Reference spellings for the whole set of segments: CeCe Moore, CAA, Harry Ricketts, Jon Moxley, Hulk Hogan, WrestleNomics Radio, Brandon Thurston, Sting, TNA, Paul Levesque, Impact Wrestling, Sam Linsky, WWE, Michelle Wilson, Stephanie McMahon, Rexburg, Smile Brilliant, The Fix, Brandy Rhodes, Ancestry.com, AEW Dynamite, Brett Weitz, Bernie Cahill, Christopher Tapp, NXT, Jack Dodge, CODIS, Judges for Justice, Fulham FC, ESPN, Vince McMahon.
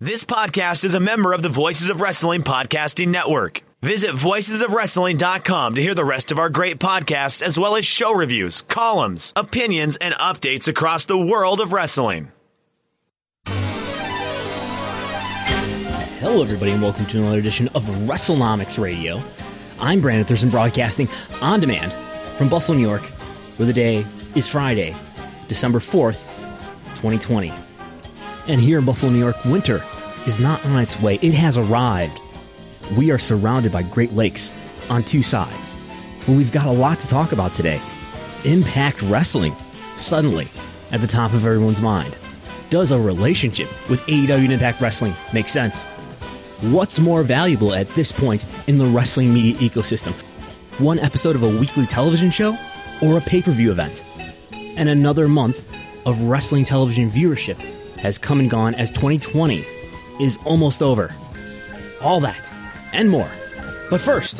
This podcast is a member of the Voices of Wrestling podcasting network. Visit voicesofwrestling.com to hear the rest of our great podcasts, as well as show reviews, columns, opinions, and updates across the world of wrestling. Hello, everybody, and welcome to another edition of WrestleNomics Radio. I'm Brandon Thurston, broadcasting on demand from Buffalo, New York, where the day is Friday, December 4th, 2020. And here in Buffalo, New York, winter is not on its way. It has arrived. We are surrounded by Great Lakes on two sides. But we've got a lot to talk about today. Impact Wrestling, suddenly at the top of everyone's mind. Does a relationship with AEW and Impact Wrestling make sense? What's more valuable at this point in the wrestling media ecosystem? One episode of a weekly television show or a pay-per-view event? And another month of wrestling television viewership has come and gone as 2020 is almost over. All that and more. But first...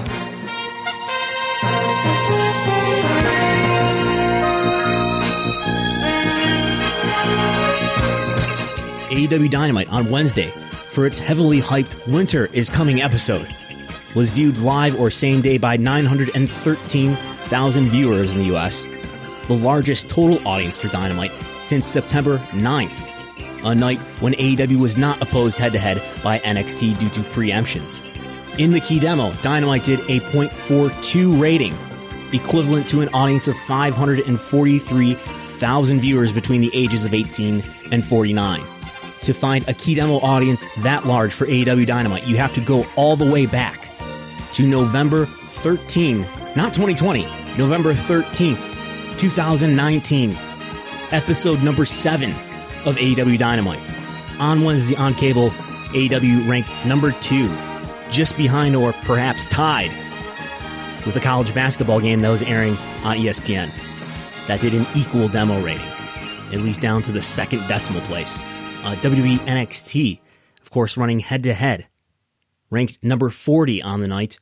AEW Dynamite on Wednesday, for its heavily hyped Winter Is Coming episode, was viewed live or same day by 913,000 viewers in the U.S., the largest total audience for Dynamite since September 9th, a night when AEW was not opposed head-to-head by NXT due to preemptions. In the key demo, Dynamite did a .42 rating, equivalent to an audience of 543,000 viewers between the ages of 18 and 49. To find a key demo audience that large for AEW Dynamite, you have to go all the way back to November 13, not 2020, November 13th, 2019, episode number 7 of AEW Dynamite. On Wednesday on cable, AEW ranked number 2, just behind or perhaps tied with a college basketball game that was airing on ESPN. That did an equal demo rating, at least down to the second decimal place. WWE NXT, of course, running head-to-head, ranked number 40 on the night,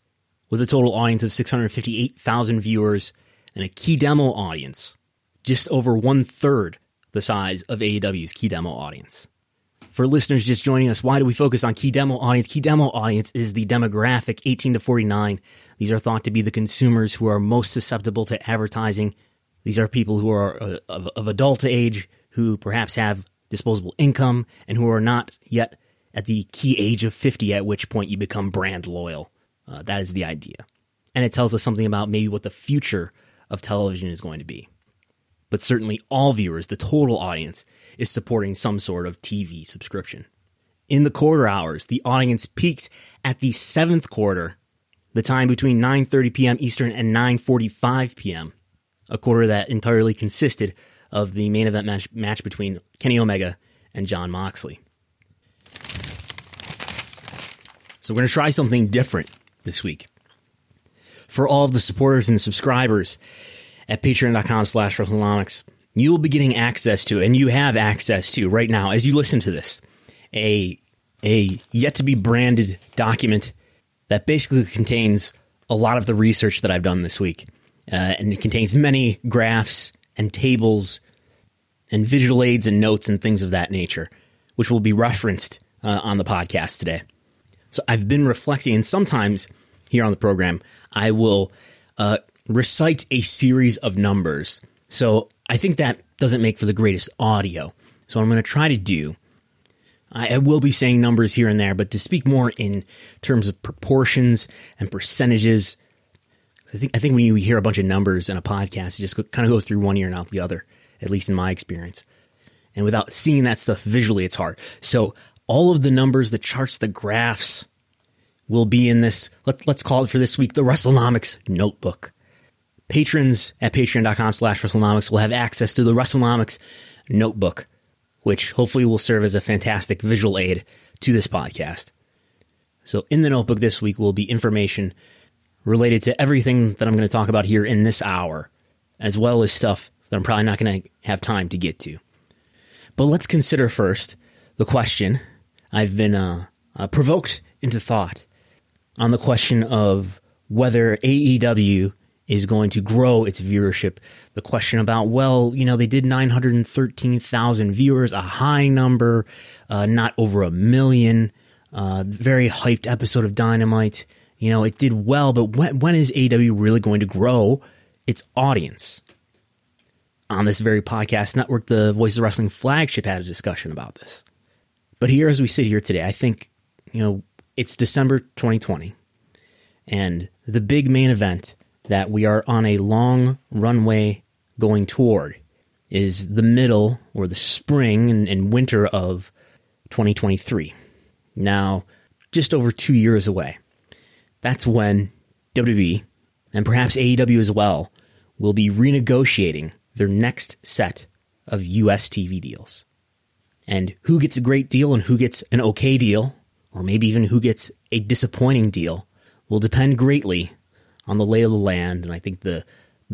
with a total audience of 658,000 viewers and a key demo audience just over one-third the size of AEW's key demo audience. For listeners just joining us, why do we focus on key demo audience? Key demo audience is the demographic 18 to 49. These are thought to be the consumers who are most susceptible to advertising. These are people who are of adult age, who perhaps have disposable income, and who are not yet at the key age of 50, at which point you become brand loyal. That is the idea. And it tells us something about maybe what the future of television is going to be. But certainly all viewers, the total audience, is supporting some sort of TV subscription. In the quarter hours, the audience peaked at the 7th quarter, the time between 9:30 p.m. Eastern and 9:45 p.m., a quarter that entirely consisted of the main event match between Kenny Omega and Jon Moxley. So we're going to try something different this week. For all of the supporters and subscribers at patreon.com/WrestleNomics, you will be getting access to, and you have access to right now as you listen to this, a yet-to-be-branded document that basically contains a lot of the research that I've done this week. And it contains many graphs and tables and visual aids and notes and things of that nature, which will be referenced on the podcast today. So I've been reflecting, and sometimes here on the program, I will recite a series of numbers. So I think that doesn't make for the greatest audio. So what I'm going to try to do, I will be saying numbers here and there, but to speak more in terms of proportions and percentages. I think when you hear a bunch of numbers in a podcast, it just kind of goes through one ear and out the other, at least in my experience. And without seeing that stuff visually, it's hard. So all of the numbers, the charts, the graphs will be in this, let's call it for this week, the WrestleNomics Notebook. Patrons at patreon.com/WrestleNomics will have access to the WrestleNomics Notebook, which hopefully will serve as a fantastic visual aid to this podcast. So in the notebook this week will be information related to everything that I'm going to talk about here in this hour, as well as stuff that I'm probably not going to have time to get to. But let's consider first the question. I've been provoked into thought on the question of whether AEW is going to grow its viewership. The question about, well, you know, they did 913,000 viewers, a high number, not over 1 million, very hyped episode of Dynamite. You know, it did well, but when is AEW really going to grow its audience? On this very podcast network, the Voices of Wrestling flagship had a discussion about this. But here, as we sit here today, I think, you know, it's December 2020, and the big main event that we are on a long runway going toward is the middle or the spring and winter of 2023. Now, just over 2 years away. That's when WWE, and perhaps AEW as well, will be renegotiating their next set of US TV deals. And who gets a great deal and who gets an okay deal, or maybe even who gets a disappointing deal, will depend greatly on the lay of the land, and I think the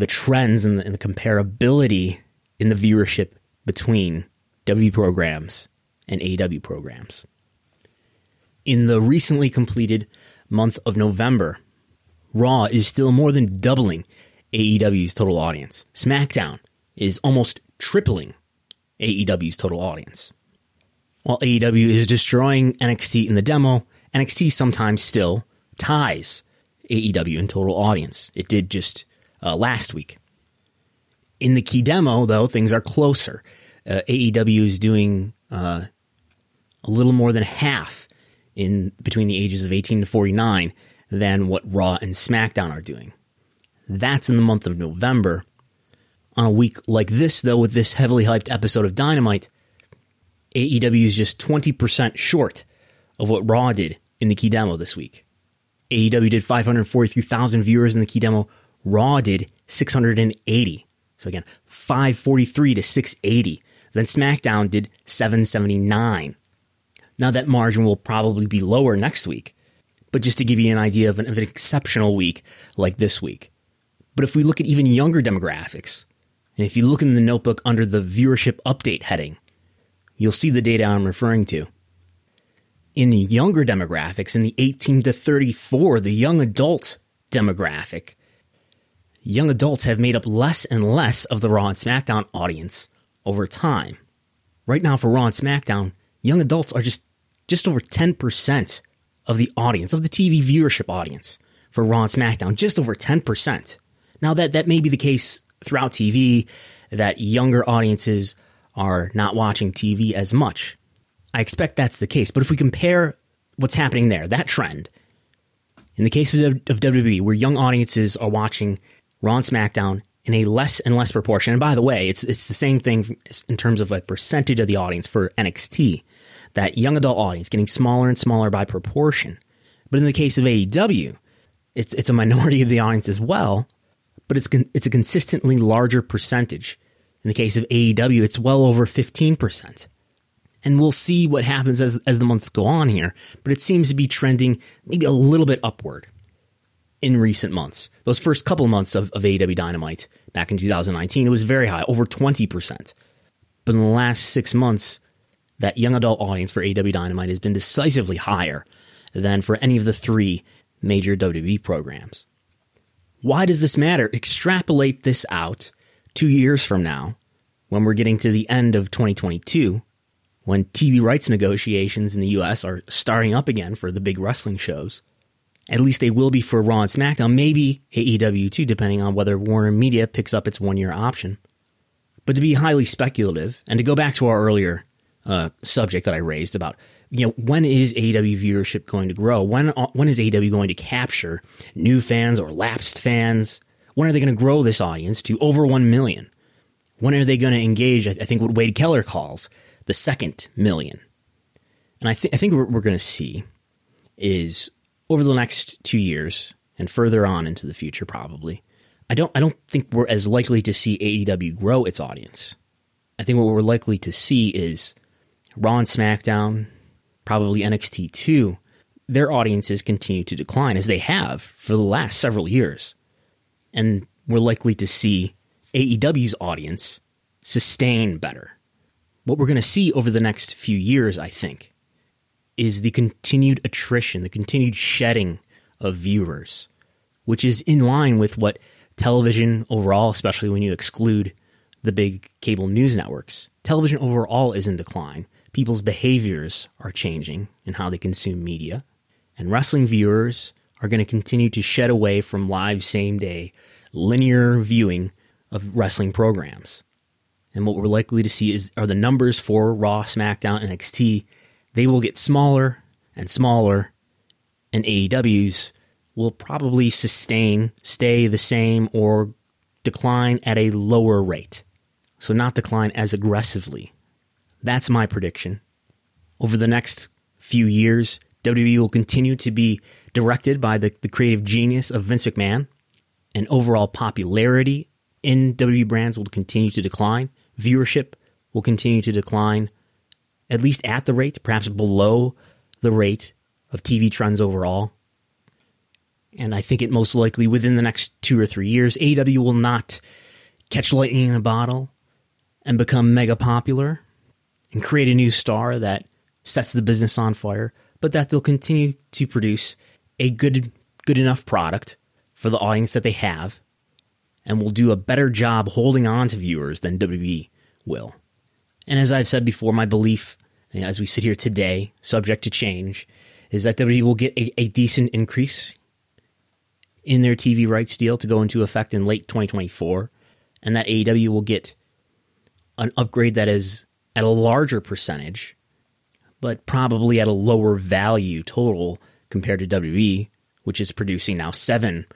trends and the comparability in the viewership between WWE programs and AEW programs. In the recently completed month of November, Raw is still more than doubling AEW's total audience. SmackDown is almost tripling AEW's total audience. While AEW is destroying NXT in the demo, NXT sometimes still ties AEW in total audience. It did just last week. In the key demo, though, things are closer. AEW is doing a little more than half in between the ages of 18 to 49 than what Raw and SmackDown are doing. That's in the month of November. On a week like this, though, with this heavily hyped episode of Dynamite, AEW is just 20% short of what Raw did in the key demo this week. AEW did 543,000 viewers in the key demo. Raw did 680. So again, 543 to 680. Then SmackDown did 779. Now that margin will probably be lower next week, but just to give you an idea of an exceptional week like this week. But if we look at even younger demographics, and if you look in the notebook under the viewership update heading, you'll see the data I'm referring to. In the younger demographics, in the 18 to 34, the young adult demographic, young adults have made up less and less of the Raw and SmackDown audience over time. Right now for Raw and SmackDown, young adults are just over 10% of the audience, of the TV viewership audience for Raw and SmackDown, just over 10%. Now that may be the case throughout TV, that younger audiences are not watching TV as much. I expect that's the case. But if we compare what's happening there, that trend, in the cases of WWE, where young audiences are watching Raw and SmackDown in a less and less proportion, and by the way, it's the same thing in terms of a percentage of the audience for NXT, that young adult audience getting smaller and smaller by proportion. But in the case of AEW, it's a minority of the audience as well, but it's a consistently larger percentage. In the case of AEW, it's well over 15%. And we'll see what happens as the months go on here, but it seems to be trending maybe a little bit upward in recent months. Those first couple of months of AEW Dynamite back in 2019, it was very high, over 20%. But in the last 6 months, that young adult audience for AEW Dynamite has been decisively higher than for any of the three major WWE programs. Why does this matter? Extrapolate this out 2 years from now, when we're getting to the end of 2022, when TV rights negotiations in the U.S. are starting up again for the big wrestling shows. At least they will be for Raw and SmackDown, maybe AEW too, depending on whether Warner Media picks up its one-year option. But to be highly speculative, and to go back to our earlier subject that I raised about, you know, when is AEW viewership going to grow? When is AEW going to capture new fans or lapsed fans? When are they going to grow this audience to over 1 million? When are they going to engage, I think, what Wade Keller calls the second million? And I think what we're going to see is, over the next 2 years and further on into the future probably, I don't think we're as likely to see AEW grow its audience. I think what we're likely to see is Raw and SmackDown, probably NXT too, their audiences continue to decline as they have for the last several years. And we're likely to see AEW's audience sustain better. What we're going to see over the next few years, I think, is the continued attrition, the continued shedding of viewers, which is in line with what television overall, especially when you exclude the big cable news networks, television overall is in decline. People's behaviors are changing in how they consume media, and wrestling viewers are going to continue to shed away from live same-day linear viewing of wrestling programs. And what we're likely to see are the numbers for Raw, SmackDown, NXT. They will get smaller and smaller, and AEW's will probably sustain, stay the same, or decline at a lower rate. So not decline as aggressively. That's my prediction. Over the next few years, WWE will continue to be directed by the creative genius of Vince McMahon, and overall popularity in WWE brands will continue to decline. Viewership will continue to decline, at least at the rate, perhaps below the rate of TV trends overall. And I think it most likely within the next 2 or 3 years, AEW will not catch lightning in a bottle and become mega popular and create a new star that sets the business on fire, but that they'll continue to produce a good enough product for the audience that they have and will do a better job holding on to viewers than WWE will. And as I've said before, my belief, as we sit here today, subject to change, is that WWE will get a decent increase in their TV rights deal to go into effect in late 2024, and that AEW will get an upgrade that is at a larger percentage, but probably at a lower value total compared to WWE, which is producing now 7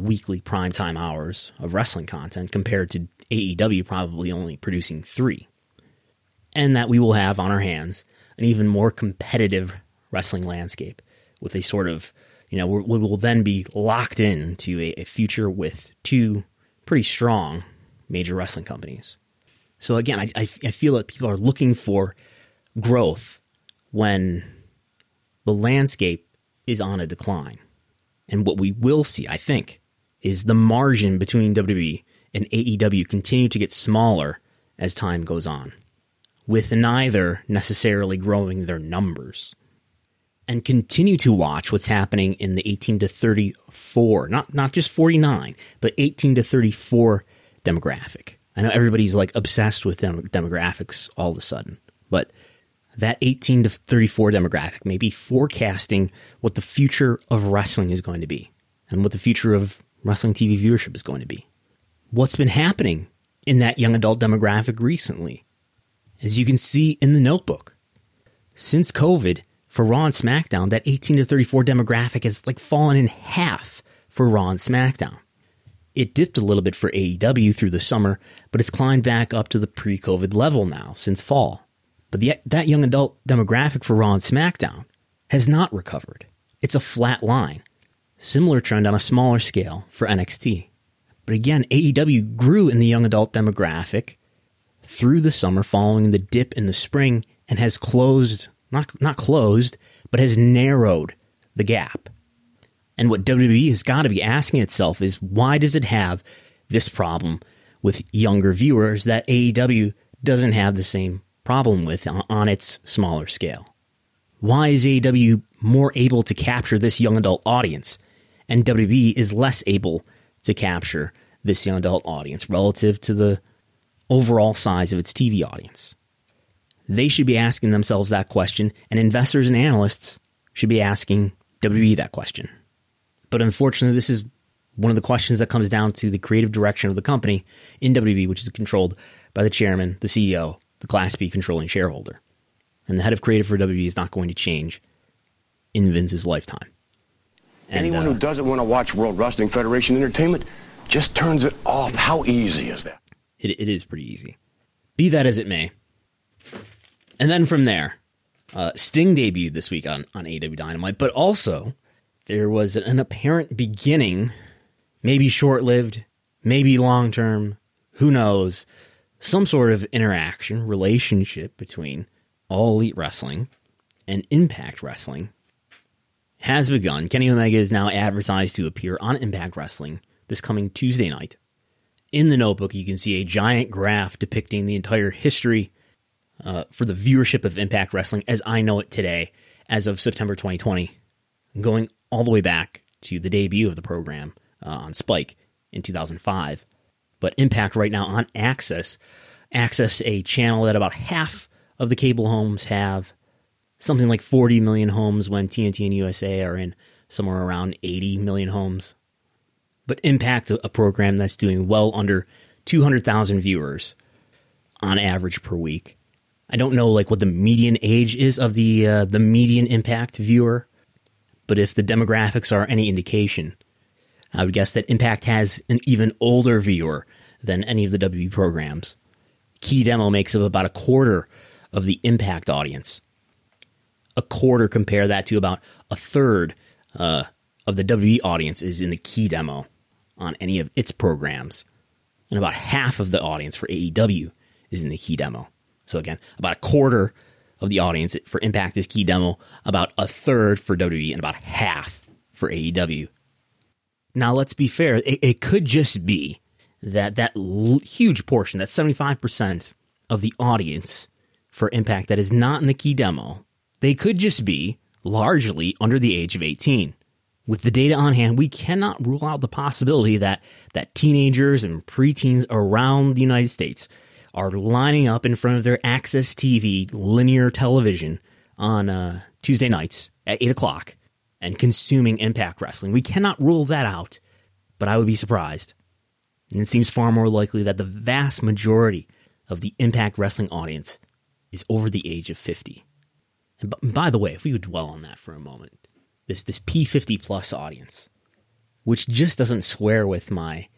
weekly primetime hours of wrestling content compared to AEW probably only producing 3. And that we will have on our hands an even more competitive wrestling landscape with a sort of, you know, we will then be locked into a future with 2 pretty strong major wrestling companies. So again, I feel that people are looking for growth when the landscape is on a decline. And what we will see, I think, is the margin between WWE and AEW continue to get smaller as time goes on, with neither necessarily growing their numbers. And continue to watch what's happening in the 18 to 34, not just 49, but 18 to 34 demographic. I know everybody's like obsessed with demographics all of a sudden, but that 18 to 34 demographic may be forecasting what the future of wrestling is going to be and what the future of wrestling TV viewership is going to be. What's been happening in that young adult demographic recently, as you can see in the notebook, since COVID, for Raw and SmackDown, that 18 to 34 demographic has like fallen in half for Raw and SmackDown. It dipped a little bit for AEW through the summer, but it's climbed back up to the pre-COVID level now since fall. But that young adult demographic for Raw and SmackDown has not recovered. It's a flat line. Similar trend on a smaller scale for NXT. But again, AEW grew in the young adult demographic through the summer following the dip in the spring and has closed, not closed, but has narrowed the gap. And what WWE has got to be asking itself is, why does it have this problem with younger viewers that AEW doesn't have the same problem with on its smaller scale? Why is AEW more able to capture this young adult audience and WWE is less able to capture this young adult audience relative to the overall size of its TV audience? They should be asking themselves that question, and investors and analysts should be asking WWE that question. But unfortunately, this is one of the questions that comes down to the creative direction of the company in WWE, which is controlled by the chairman, the CEO, the Class B controlling shareholder. And the head of creative for WWE is not going to change in Vince's lifetime. Anyone who doesn't want to watch World Wrestling Federation Entertainment just turns it off. How easy is that? It is pretty easy. Be that as it may. And then from there, Sting debuted this week on AEW Dynamite, but also there was an apparent beginning, maybe short-lived, maybe long-term, who knows, some sort of interaction, relationship between All Elite Wrestling and Impact Wrestling has begun. Kenny Omega is now advertised to appear on Impact Wrestling this coming Tuesday night. In the notebook, you can see a giant graph depicting the entire history for the viewership of Impact Wrestling as I know it today, as of September 2020, going all the way back to the debut of the program on Spike in 2005. But Impact right now on Access, a channel that about half of the cable homes have, something like 40 million homes when TNT and USA are in somewhere around 80 million homes. But Impact, a program that's doing well under 200,000 viewers on average per week. I don't know like what the median age is of the median Impact viewer, but if the demographics are any indication, I would guess that Impact has an even older viewer than any of the WWE programs. Key Demo makes up about a quarter of the Impact audience. A quarter, compare that to about a third of the WWE audience is in the Key Demo on any of its programs. And about half of the audience for AEW is in the Key Demo. So again, about a quarter of the audience for Impact is Key Demo, about a third for WWE, and about half for AEW. Now, let's be fair. It could just be that huge portion, that 75% of the audience for Impact that is not in the Key Demo, they could just be largely under the age of 18. With the data on hand, we cannot rule out the possibility that teenagers and preteens around the United States are lining up in front of their Access TV linear television on Tuesday nights at 8 o'clock and consuming Impact Wrestling. We cannot rule that out, but I would be surprised. And it seems far more likely that the vast majority of the Impact Wrestling audience is over the age of 50. And by the way, if we would dwell on that for a moment, this P50 plus audience, which just doesn't square with my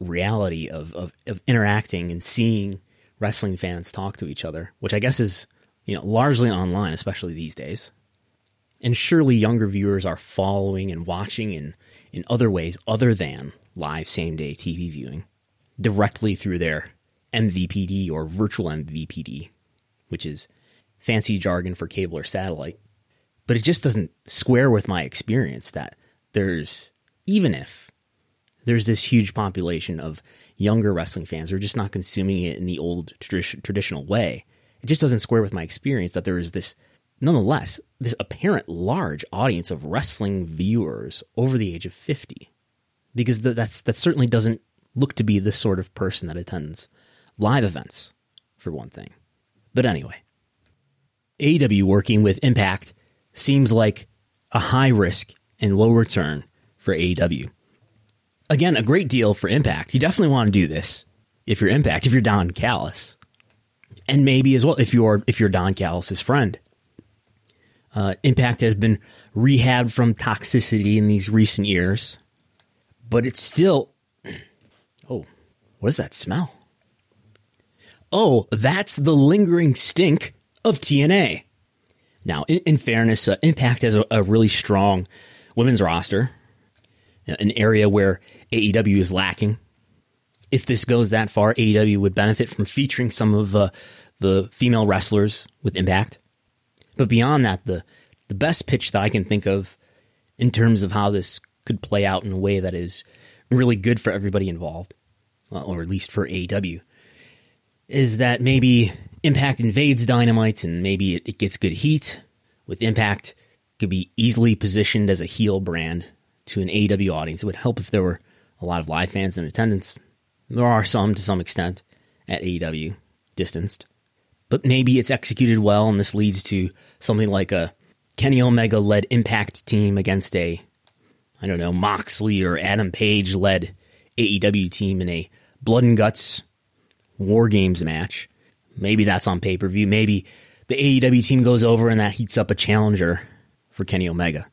reality of interacting and seeing wrestling fans talk to each other, which I guess is, largely online, especially these days. And surely younger viewers are following and watching in other ways other than live same-day TV viewing, directly through their MVPD or virtual MVPD, which is fancy jargon for cable or satellite. But it just doesn't square with my experience that even if there's this huge population of younger wrestling fans who are just not consuming it in the old traditional way, it just doesn't square with my experience that there is this, nonetheless, this apparent large audience of wrestling viewers over the age of 50, because that certainly doesn't look to be the sort of person that attends live events, for one thing. But anyway, AEW working with Impact seems like a high risk and low return for AEW. Again, a great deal for Impact. You definitely want to do this if you're Impact, if you're Don Callis, and maybe as well if you're Don Callis' friend. Impact has been rehabbed from toxicity in these recent years, but it's still... Oh, what is that smell? Oh, that's the lingering stink of TNA. Now, in fairness, Impact has a really strong women's roster, an area where AEW is lacking. If this goes that far, AEW would benefit from featuring some of the female wrestlers with Impact. But beyond that, the best pitch that I can think of in terms of how this could play out in a way that is really good for everybody involved, or at least for AEW, is that maybe Impact invades Dynamite and maybe it gets good heat. With Impact, it could be easily positioned as a heel brand to an AEW audience. It would help if there were a lot of live fans in attendance. There are some, to some extent, at AEW, distanced. But maybe it's executed well, and this leads to something like a Kenny Omega-led Impact team against Moxley or Adam Page-led AEW team in a Blood and Guts War Games match. Maybe that's on pay-per-view. Maybe the AEW team goes over and that heats up a challenger for Kenny Omega.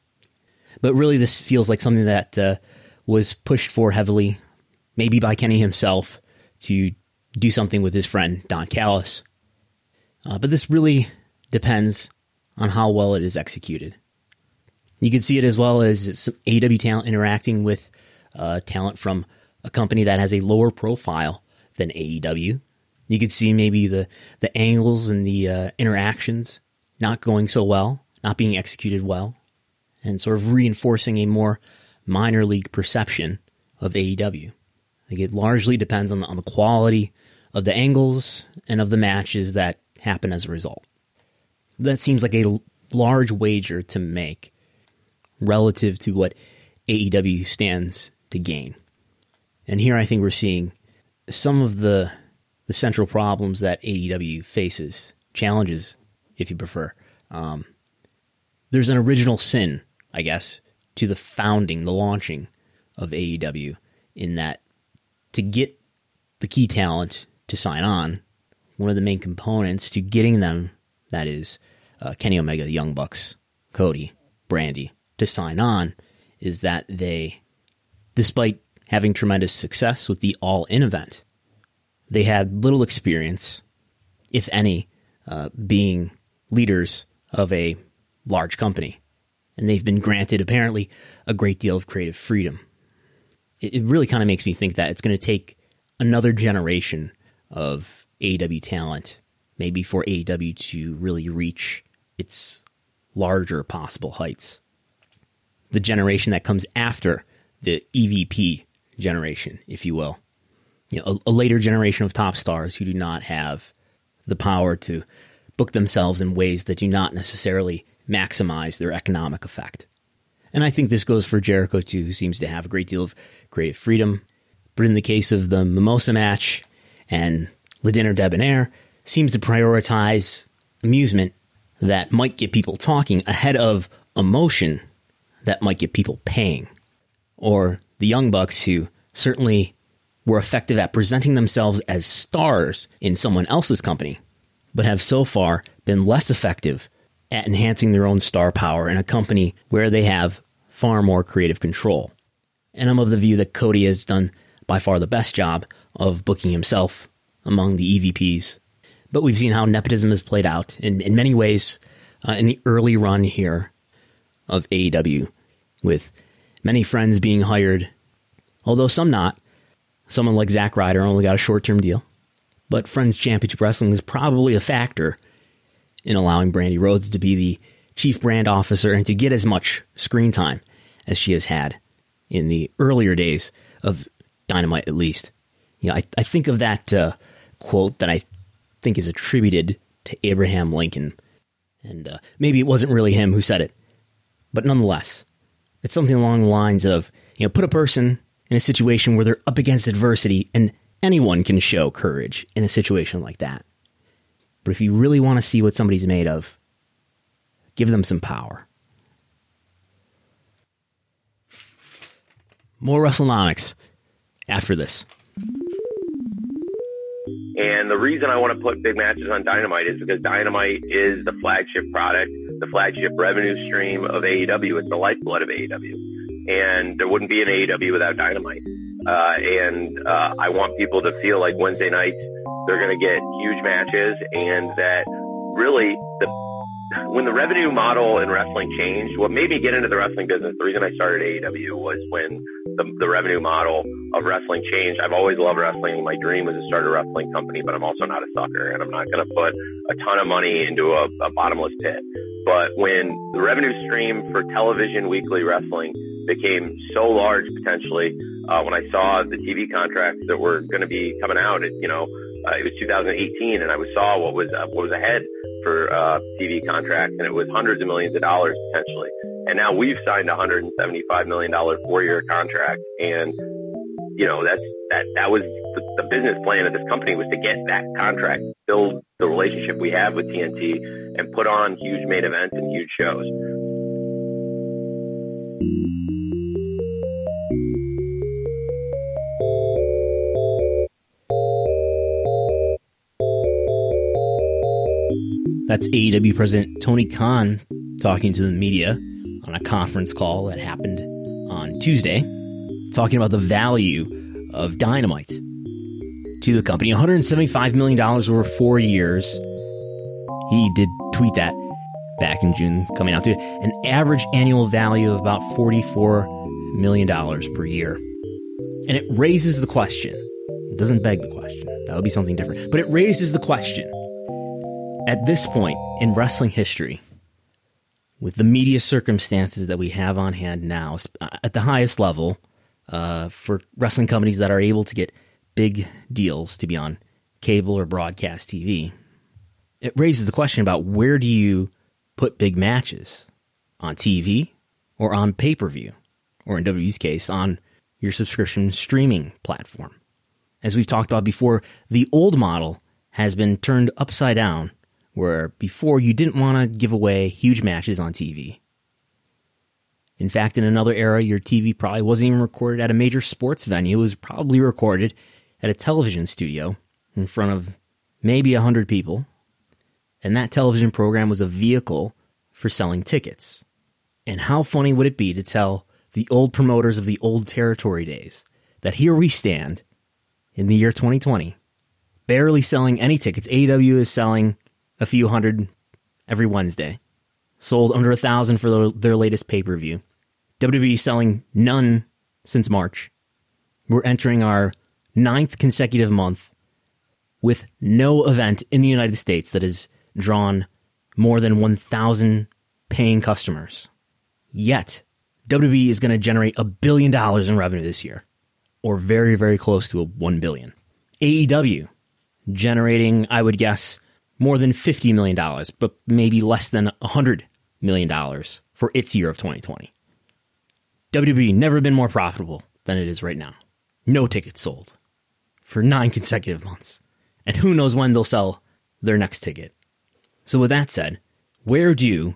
But really, this feels like something that was pushed for heavily, maybe by Kenny himself, to do something with his friend Don Callis. But this really depends on how well it is executed. You can see it as well as some AEW talent interacting with talent from a company that has a lower profile than AEW, You could see maybe the angles and the interactions not going so well, not being executed well, and sort of reinforcing a more minor league perception of AEW. Like, it largely depends on the quality of the angles and of the matches that happen as a result. That seems like a large wager to make relative to what AEW stands to gain. And here I think we're seeing some of the central problems that AEW faces, challenges, if you prefer. There's an original sin, I guess, to the founding, the launching of AEW, in that to get the key talent to sign on, one of the main components to getting them, that is Kenny Omega, the Young Bucks, Cody, Brandy, to sign on, is that they, despite having tremendous success with the All-In event, they had little experience, if any, being leaders of a large company. And they've been granted, apparently, a great deal of creative freedom. It really kind of makes me think that it's going to take another generation of AEW talent, maybe for AEW to really reach its larger possible heights. The generation that comes after the EVP generation, if you will. You know, a later generation of top stars who do not have the power to book themselves in ways that do not necessarily maximize their economic effect. And I think this goes for Jericho, too, who seems to have a great deal of creative freedom. But in the case of the Mimosa match and Le Dinner Debonair, seems to prioritize amusement that might get people talking ahead of emotion that might get people paying. Or the Young Bucks, who certainly were effective at presenting themselves as stars in someone else's company, but have so far been less effective at enhancing their own star power in a company where they have far more creative control. And I'm of the view that Cody has done by far the best job of booking himself among the EVPs. But we've seen how nepotism has played out in many ways in the early run here of AEW, with many friends being hired, although some not. Someone like Zack Ryder only got a short-term deal. But Friends Championship Wrestling is probably a factor in allowing Brandy Rhodes to be the chief brand officer and to get as much screen time as she has had in the earlier days of Dynamite, at least. You know, I think of that quote that I think is attributed to Abraham Lincoln. And maybe it wasn't really him who said it. But nonetheless, it's something along the lines of, you know, put a person in a situation where they're up against adversity, and anyone can show courage in a situation like that. But if you really want to see what somebody's made of, give them some power. More WrestleNomics after this. And the reason I want to put big matches on Dynamite is because Dynamite is the flagship product, the flagship revenue stream of AEW. It's the lifeblood of AEW. And there wouldn't be an AEW without Dynamite. And I want people to feel like Wednesday nights they're going to get huge matches, and that really when the revenue model in wrestling changed, what made me get into the wrestling business, the reason I started AEW was when the revenue model of wrestling changed. I've always loved wrestling. My dream was to start a wrestling company, but I'm also not a sucker, and I'm not going to put a ton of money into a bottomless pit. But when the revenue stream for television weekly wrestling became so large, potentially, when I saw the TV contracts that were going to be coming out, it was 2018, and I saw what was ahead for TV contracts, and it was hundreds of millions of dollars potentially. And now we've signed a $175 million 4-year contract, and that was the business plan of this company, was to get that contract, build the relationship we have with TNT, and put on huge main events and huge shows. That's AEW President Tony Khan talking to the media on a conference call that happened on Tuesday, talking about the value of Dynamite to the company. $175 million over 4 years. He did tweet that back in June, coming out to an average annual value of about $44 million per year. And it raises the question, it doesn't beg the question, That would be something different. But it raises the question, at this point in wrestling history, with the media circumstances that we have on hand now, at the highest level, for wrestling companies that are able to get big deals to be on cable or broadcast TV, it raises the question about where do you put big matches? On TV or on pay-per-view, or in WWE's case, on your subscription streaming platform. As we've talked about before, the old model has been turned upside down, where before you didn't want to give away huge matches on TV. In fact, in another era, your TV probably wasn't even recorded at a major sports venue. It was probably recorded at a television studio in front of maybe 100 people, and that television program was a vehicle for selling tickets. And how funny would it be to tell the old promoters of the old territory days that here we stand in the year 2020, barely selling any tickets. AEW is selling a few hundred every Wednesday, sold under 1,000 for their latest pay-per-view. WWE selling none since March. We're entering our 9th consecutive month with no event in the United States that has drawn more than 1,000 paying customers. Yet, WWE is going to generate $1 billion in revenue this year, or very, very close to $1 billion. AEW generating, I would guess, more than $50 million, but maybe less than $100 million for its year of 2020. WWE never been more profitable than it is right now. No tickets sold for 9 consecutive months. And who knows when they'll sell their next ticket. So with that said, where do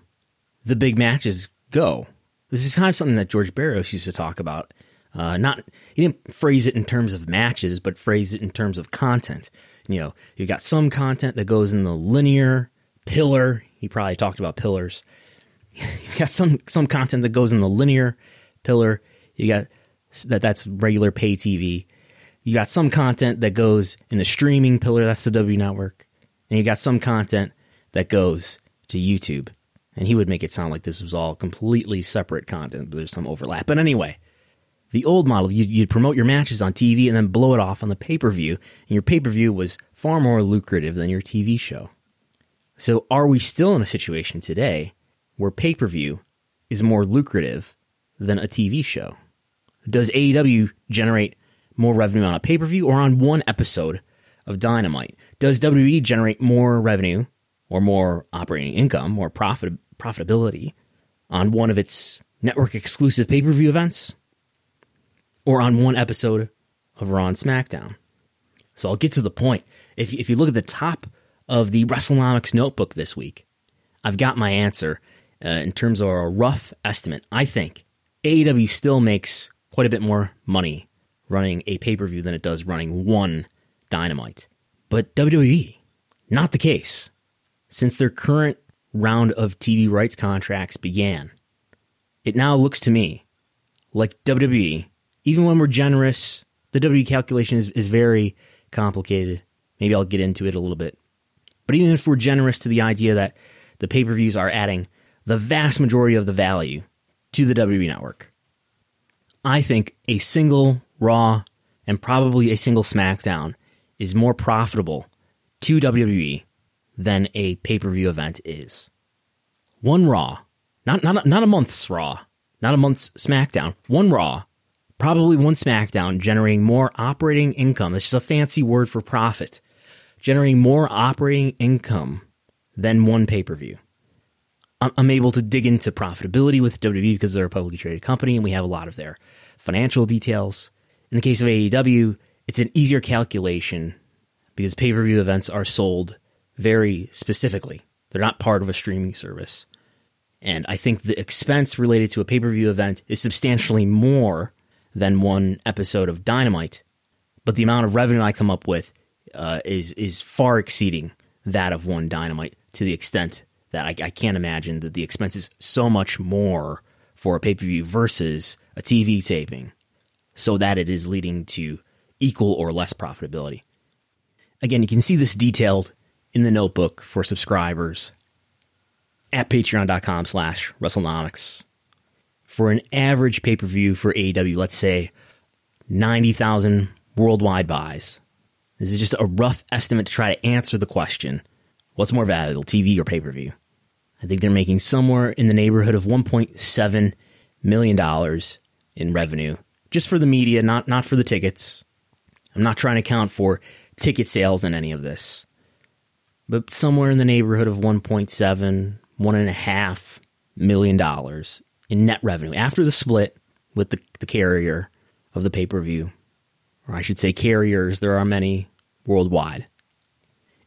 the big matches go? This is kind of something that George Barrios used to talk about. He didn't phrase it in terms of matches, but phrase it in terms of content. You know, you've got some content that goes in the linear pillar. He probably talked about pillars. You've got some content that goes in the linear pillar. You got that's regular pay TV. You got some content that goes in the streaming pillar. That's the W Network. And you got some content that goes to YouTube. And he would make it sound like this was all completely separate content, but there's some overlap. But anyway, the old model, you'd promote your matches on TV and then blow it off on the pay-per-view, and your pay-per-view was far more lucrative than your TV show. So are we still in a situation today where pay-per-view is more lucrative than a TV show? Does AEW generate more revenue on a pay-per-view or on one episode of Dynamite? Does WWE generate more revenue or more operating income, more profitability on one of its network-exclusive pay-per-view events, or on one episode of Raw and SmackDown? So I'll get to the point. If you look at the top of the Wrestlenomics Notebook this week, I've got my answer in terms of a rough estimate. I think AEW still makes quite a bit more money running a pay-per-view than it does running one Dynamite. But WWE, not the case. Since their current round of TV rights contracts began, it now looks to me like WWE, even when we're generous, the WWE calculation is very complicated. Maybe I'll get into it a little bit. But even if we're generous to the idea that the pay-per-views are adding the vast majority of the value to the WWE Network, I think a single Raw and probably a single SmackDown is more profitable to WWE than a pay-per-view event is. One Raw, not a month's Raw, not a month's SmackDown, one Raw, probably one SmackDown, generating more operating income. This is a fancy word for profit. Generating more operating income than one pay-per-view. I'm able to dig into profitability with WWE because they're a publicly traded company and we have a lot of their financial details. In the case of AEW, it's an easier calculation because pay-per-view events are sold very specifically. They're not part of a streaming service. And I think the expense related to a pay-per-view event is substantially more than one episode of Dynamite. But the amount of revenue I come up with is far exceeding that of one Dynamite, to the extent that I can't imagine that the expense is so much more for a pay-per-view versus a TV taping, so that it is leading to equal or less profitability. Again, you can see this detailed in the notebook for subscribers at patreon.com/WrestleNomics. For an average pay-per-view for AEW, let's say 90,000 worldwide buys, This is just a rough estimate to try to answer the question. What's more valuable, TV or pay-per-view? I think they're making somewhere in the neighborhood of $1.7 million in revenue. Just for the media, not for the tickets. I'm not trying to count for ticket sales in any of this. But somewhere in the neighborhood of $1.7, $1.5 million in net revenue. After the split with the carrier of the pay-per-view. Or I should say carriers, there are many worldwide.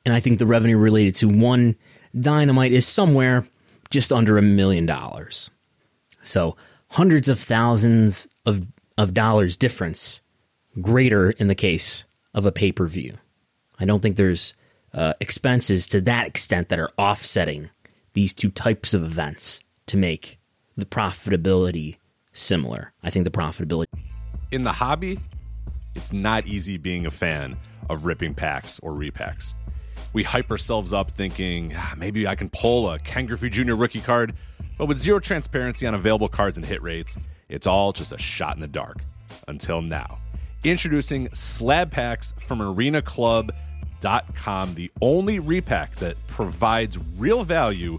And I think the revenue related to one Dynamite is somewhere just under $1 million. So hundreds of thousands of dollars difference greater in the case of a pay-per-view. I don't think there's expenses to that extent that are offsetting these two types of events to make the profitability similar. I think the profitability... In the hobby, it's not easy being a fan of ripping packs or repacks. We hype ourselves up thinking, maybe I can pull a Ken Griffey Jr. rookie card, but with zero transparency on available cards and hit rates, it's all just a shot in the dark. Until now. Introducing Slab Packs from ArenaClub.com, the only repack that provides real value,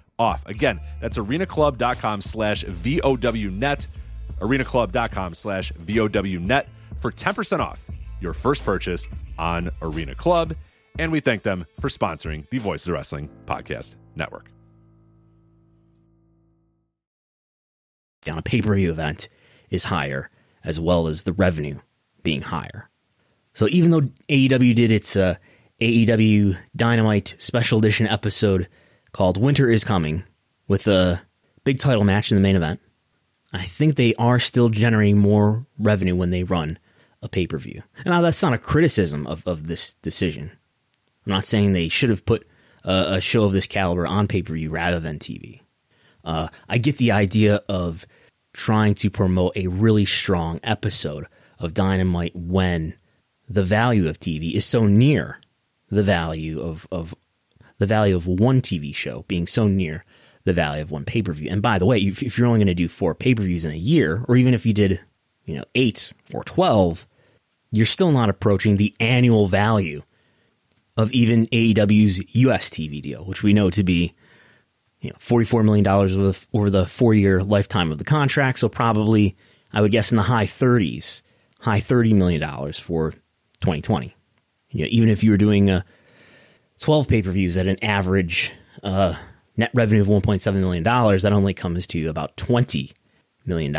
off. Again, that's arenaclub.com/VOWnet, arenaclub.com/VOWnet for 10% off your first purchase on Arena Club. And we thank them for sponsoring the Voices of Wrestling Podcast Network. On a pay-per-view event is higher, as well as the revenue being higher. So even though AEW did its AEW Dynamite Special Edition episode called Winter is Coming, with a big title match in the main event, I think they are still generating more revenue when they run a pay-per-view. Now, that's not a criticism of this decision. I'm not saying they should have put a show of this caliber on pay-per-view rather than TV. I get the idea of trying to promote a really strong episode of Dynamite when the value of TV is so near the value of the value of one TV show being so near the value of one pay-per-view. And by the way, if you're only going to do 4 pay-per-views in a year, or even if you did 8 or 12, you're still not approaching the annual value of even AEW's U.S. TV deal, which we know to be $44 million over the 4-year lifetime of the contract. So probably, I would guess, in the high $30 million for 2020. Even if you were doing 12 pay-per-views at an average net revenue of $1.7 million, that only comes to about $20 million.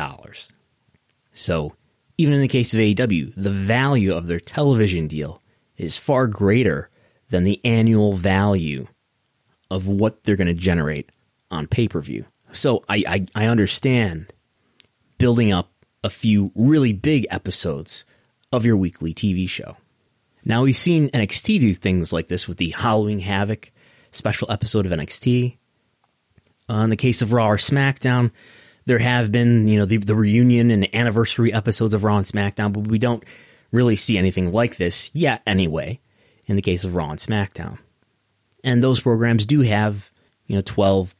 So Even in the case of AEW, the value of their television deal is far greater than the annual value of what they're going to generate on pay-per-view. So I understand building up a few really big episodes of your weekly TV show. Now, we've seen NXT do things like this with the Halloween Havoc special episode of NXT. In the case of Raw or SmackDown, there have been, the reunion and anniversary episodes of Raw and SmackDown, but we don't really see anything like this yet anyway, in the case of Raw and SmackDown. And those programs do have, 12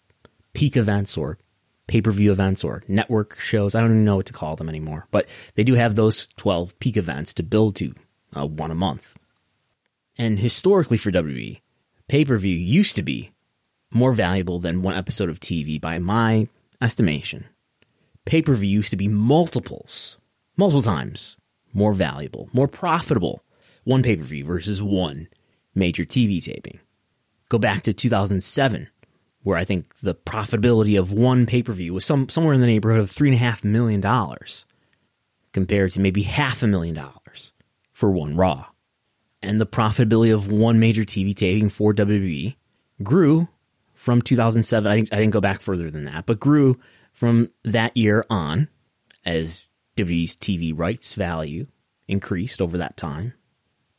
peak events or pay-per-view events or network shows. I don't even know what to call them anymore, but they do have those 12 peak events to build to, one a month. And historically for WWE, pay-per-view used to be more valuable than one episode of TV by my estimation. Pay-per-view used to be multiple times more valuable, more profitable, one pay-per-view versus one major TV taping. Go back to 2007, where I think the profitability of one pay-per-view was somewhere in the neighborhood of $3.5 million, compared to maybe $500,000 for one Raw. And the profitability of one major TV taping for WWE grew from 2007. I didn't go back further than that, but grew from that year on as WWE's TV rights value increased over that time.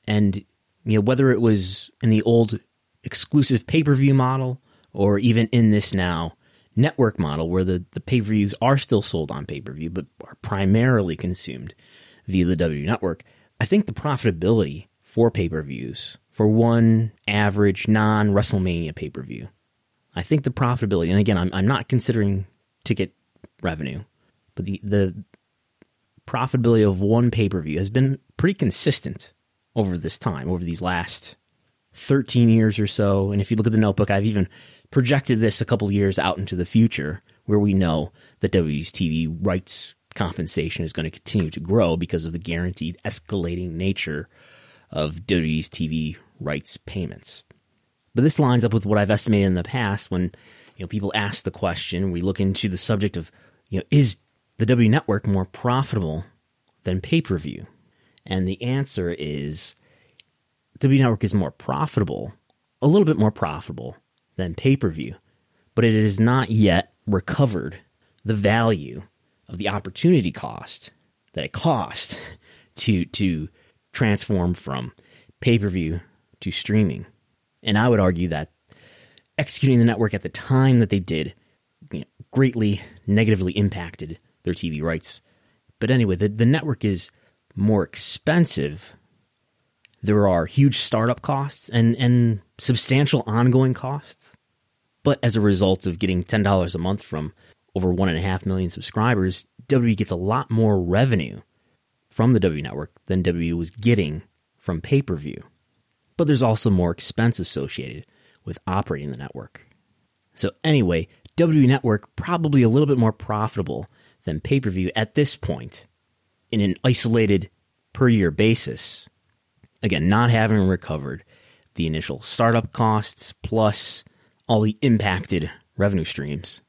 And whether it was in the old exclusive pay-per-view model or even in this now network model where the pay-per-views are still sold on pay-per-view but are primarily consumed via the WWE Network, I think the profitability for pay-per-views, for one average non-WrestleMania pay-per-view, I think the profitability, and again, I'm not considering ticket revenue, but the profitability of one pay-per-view has been pretty consistent over this time, over these last 13 years or so. And if you look at the notebook, I've even projected this a couple years out into the future, where we know that WWE's TV rights compensation is going to continue to grow because of the guaranteed escalating nature of WWE's TV rights payments. But this lines up with what I've estimated in the past when people ask the question, we look into the subject of, is the WWE Network more profitable than pay-per-view? And the answer is WWE Network is more profitable, a little bit more profitable than pay-per-view, but it has not yet recovered the value of the opportunity cost that it cost to transform from pay-per-view to streaming. And I would argue that executing the network at the time that they did greatly negatively impacted their TV rights. But anyway, the network is more expensive. There are huge startup costs and substantial ongoing costs. But as a result of getting $10 a month from over 1.5 million subscribers, WWE gets a lot more revenue from the WWE Network than WWE was getting from pay-per-view. But there's also more expense associated with operating the network. So anyway, WWE Network probably a little bit more profitable than pay-per-view at this point, in an isolated per-year basis. Again, not having recovered the initial startup costs plus all the impacted revenue streams,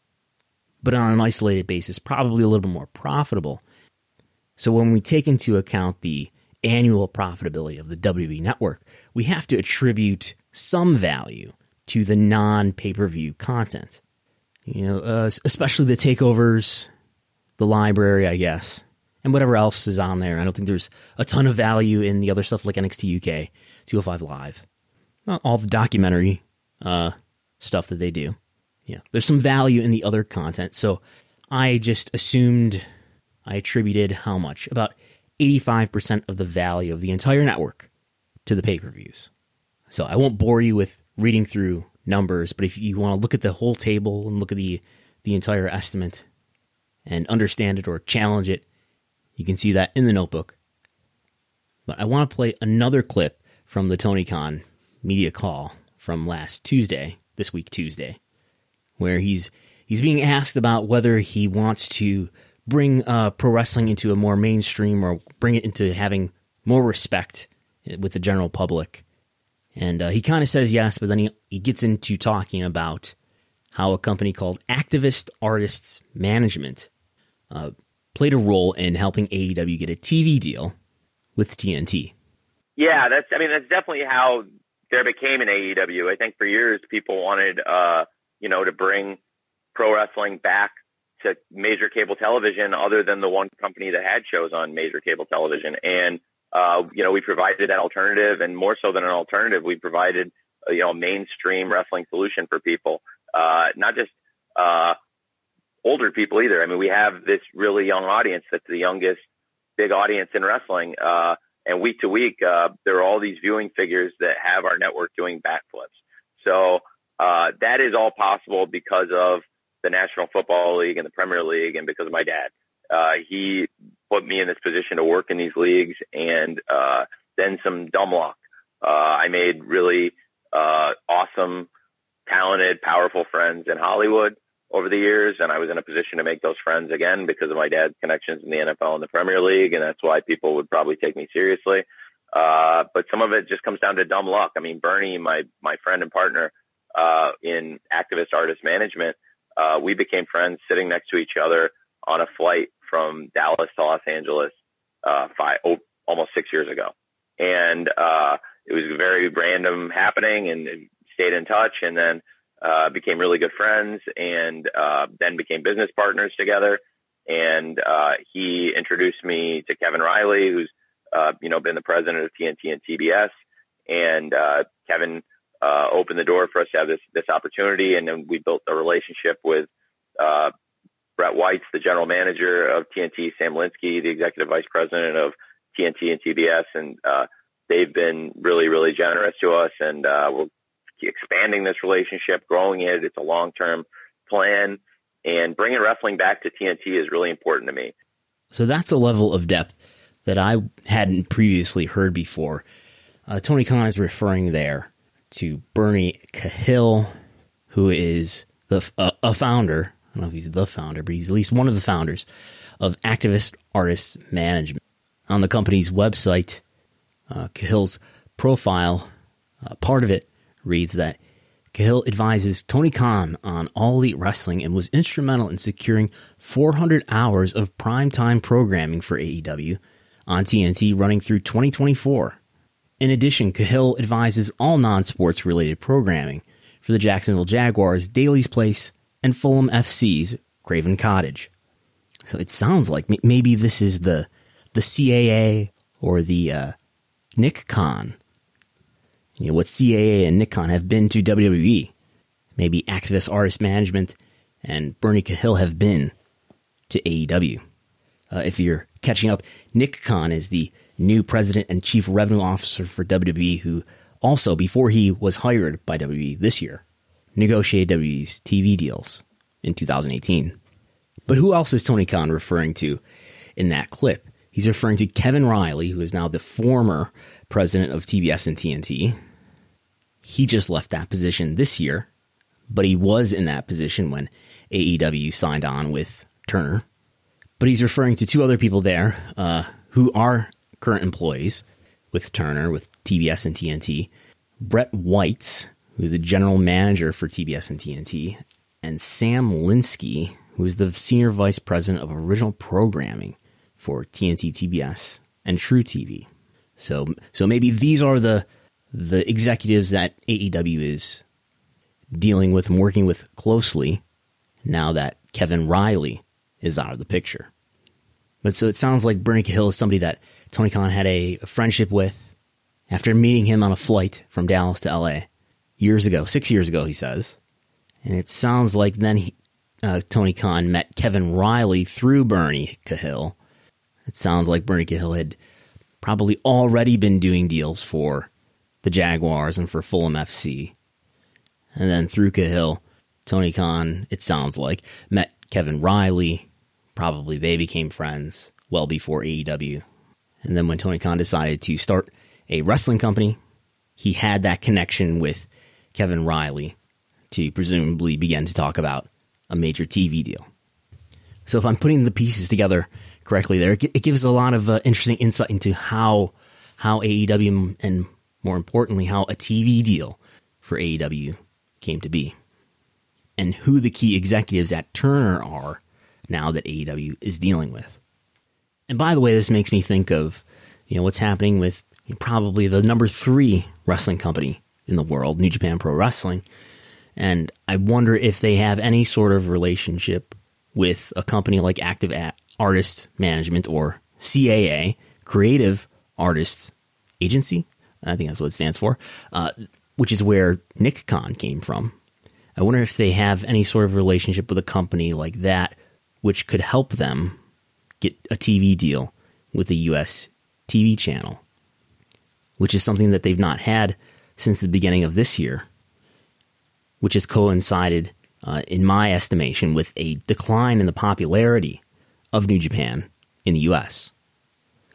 but on an isolated basis, probably a little bit more profitable. So when we take into account the annual profitability of the WWE Network, we have to attribute some value to the non-pay-per-view content. Especially the takeovers, the library, I guess, and whatever else is on there. I don't think there's a ton of value in the other stuff like NXT UK, 205 Live, not all the documentary stuff that they do. There's some value in the other content. So I just assumed, I attributed how much? About 85% of the value of the entire network to the pay-per-views. So I won't bore you with reading through numbers, but if you want to look at the whole table and look at the entire estimate and understand it or challenge it, you can see that in the notebook. But I want to play another clip from the Tony Khan media call from this week Tuesday, where he's being asked about whether he wants to bring pro wrestling into a more mainstream or bring it into having more respect with the general public. And he kind of says yes, but then he gets into talking about how a company called Activist Artists Management played a role in helping AEW get a TV deal with TNT. Yeah, that's definitely how there became an AEW. I think for years people wanted, to bring pro wrestling back to major cable television other than the one company that had shows on major cable television. And, we provided that alternative, and more so than an alternative, we provided, a mainstream wrestling solution for people, not just older people either. I mean, we have this really young audience that's the youngest big audience in wrestling, and week to week, there are all these viewing figures that have our network doing backflips. So that is all possible because of the National Football League and the Premier League, and because of my dad. He put me in this position to work in these leagues, and then some dumb luck. I made really awesome, talented, powerful friends in Hollywood over the years, and I was in a position to make those friends again because of my dad's connections in the NFL and the Premier League, and that's why people would probably take me seriously. But some of it just comes down to dumb luck. I mean, Bernie, my friend and partner in Activist Artists Management, we became friends sitting next to each other on a flight from Dallas to Los Angeles almost 6 years ago. And it was a very random happening, and stayed in touch, and then became really good friends, and then became business partners together. And he introduced me to Kevin Reilly, who's been the president of TNT and TBS. And Kevin opened the door for us to have this opportunity, and then we built a relationship with Brett Weitz, the general manager of TNT, Sam Linsky, the executive vice president of TNT and TBS, and they've been really, really generous to us, and we'll expanding this relationship, growing it. It's a long-term plan, and bringing wrestling back to TNT is really important to me. So that's a level of depth that I hadn't previously heard before. Tony Khan is referring there to Bernie Cahill, who is a founder. I don't know if he's the founder, but he's at least one of the founders of Activist Artists Management. On the company's website, Cahill's profile, part of it, reads that Cahill advises Tony Khan on All Elite Wrestling and was instrumental in securing 400 hours of primetime programming for AEW on TNT running through 2024. In addition, Cahill advises all non-sports related programming for the Jacksonville Jaguars' Daly's Place and Fulham FC's Craven Cottage. So it sounds like maybe this is the CAA or the Nick Khan. You know, what CAA and Nick Khan have been to WWE. Maybe Activist Artist Management and Bernie Cahill have been to AEW. If you're catching up, Nick Khan is the new president and chief revenue officer for WWE, who also, before he was hired by WWE this year, negotiated WWE's TV deals in 2018. But who else is Tony Khan referring to in that clip? He's referring to Kevin Reilly, who is now the former president of TBS and TNT. He just left that position this year, but he was in that position when AEW signed on with Turner. But he's referring to two other people there who are current employees with Turner, with TBS and TNT. Brett Weitz, who's the general manager for TBS and TNT, and Sam Linsky, who is the senior vice president of original programming for TNT, TBS, and True TV. So maybe these are the executives that AEW is dealing with and working with closely now that Kevin Reilly is out of the picture. But so it sounds like Bernie Cahill is somebody that Tony Khan had a friendship with after meeting him on a flight from Dallas to LA years ago, 6 years ago, he says. And it sounds like then Tony Khan met Kevin Reilly through Bernie Cahill. It sounds like Bernie Cahill had probably already been doing deals for the Jaguars and for Fulham FC. And then through Cahill, Tony Khan, it sounds like, met Kevin Reilly. Probably they became friends well before AEW. And then when Tony Khan decided to start a wrestling company, he had that connection with Kevin Reilly to presumably begin to talk about a major TV deal. So if I'm putting the pieces together correctly there, it gives a lot of interesting insight into how AEW, and more importantly, how a TV deal for AEW came to be, and who the key executives at Turner are now that AEW is dealing with. And by the way, this makes me think of, you know, what's happening with probably the number 3 wrestling company in the world, New Japan Pro Wrestling. And I wonder if they have any sort of relationship with a company like Activist Artists Management, or CAA, Creative Artists Agency. I think that's what it stands for, which is where Nick Khan came from. I wonder if they have any sort of relationship with a company like that, which could help them get a TV deal with a U.S. TV channel, which is something that they've not had since the beginning of this year, which has coincided, in my estimation, with a decline in the popularity of New Japan in the U.S.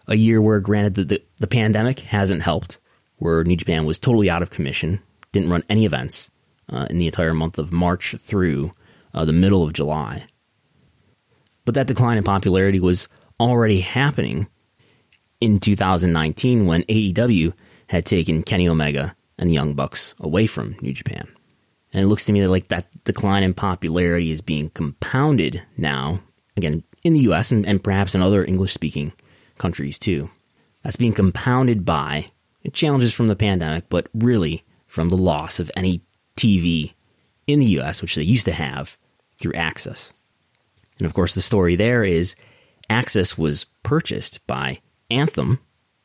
A year where, granted, the pandemic hasn't helped, where New Japan was totally out of commission, didn't run any events in the entire month of March through the middle of July. But that decline in popularity was already happening in 2019 when AEW had taken Kenny Omega and the Young Bucks away from New Japan. And it looks to me that, like, that decline in popularity is being compounded now, again, in the U.S. and perhaps in other English-speaking countries, too. That's being compounded by challenges from the pandemic, but really from the loss of any TV in the U.S., which they used to have through Access. And of course, the story there is Access was purchased by Anthem,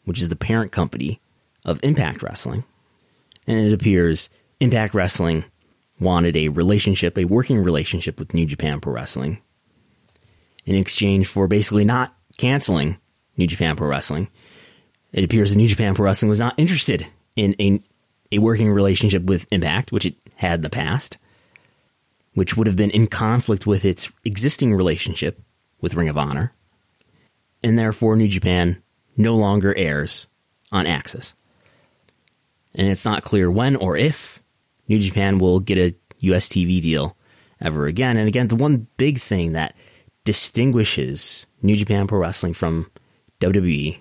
which is the parent company of Impact Wrestling. And it appears Impact Wrestling wanted a relationship, a working relationship with New Japan Pro Wrestling in exchange for basically not canceling New Japan Pro Wrestling. It appears that New Japan Pro Wrestling was not interested in a working relationship with Impact, which it had in the past, which would have been in conflict with its existing relationship with Ring of Honor. And therefore, New Japan no longer airs on Access. And it's not clear when or if New Japan will get a US TV deal ever again. And again, the one big thing that distinguishes New Japan Pro Wrestling from WWE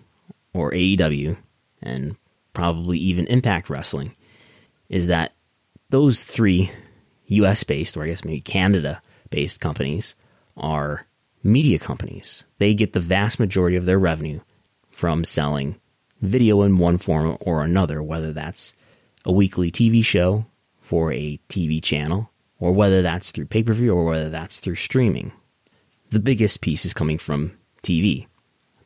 or AEW and probably even Impact Wrestling is that those 3 US-based, or I guess maybe Canada-based companies are media companies. They get the vast majority of their revenue from selling video in one form or another, whether that's a weekly TV show for a TV channel, or whether that's through pay-per-view, or whether that's through streaming. The biggest piece is coming from TV.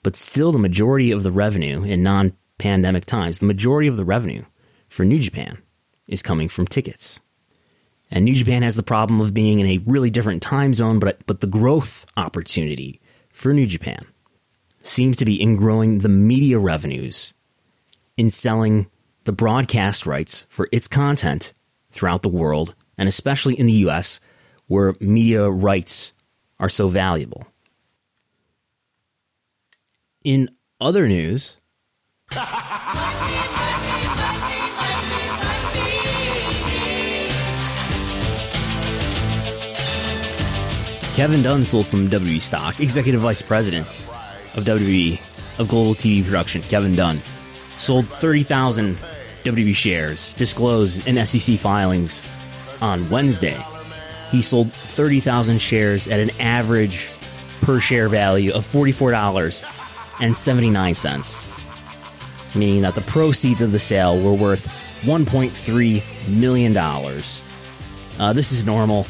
But still, the majority of the revenue in non-pandemic times, the majority of the revenue for New Japan is coming from tickets. And New Japan has the problem of being in a really different time zone, but the growth opportunity for New Japan seems to be in growing the media revenues, in selling the broadcast rights for its content throughout the world, and especially in the U.S., where media rights are so valuable. In other news... Kevin Dunn sold some WWE stock. Executive Vice President of WWE, of Global TV Production, Kevin Dunn, sold 30,000 WWE shares, disclosed in SEC filings on Wednesday. He sold 30,000 shares at an average per share value of $44.79, meaning that the proceeds of the sale were worth $1.3 million. This is normal.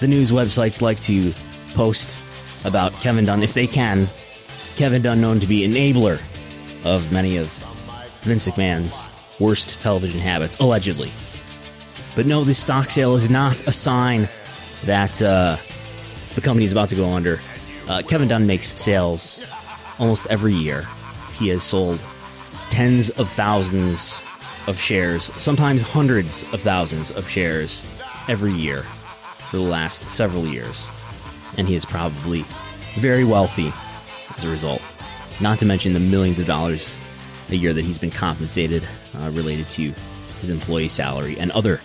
The news websites like to post about Kevin Dunn, if they can. Kevin Dunn, known to be an enabler of many of Vince McMahon's worst television habits, allegedly. But no, this stock sale is not a sign that the company is about to go under. Kevin Dunn makes sales almost every year. He has sold tens of thousands of shares, sometimes hundreds of thousands of shares every year for the last several years, and he is probably very wealthy as a result, not to mention the millions of dollars a year that he's been compensated related to his employee salary and other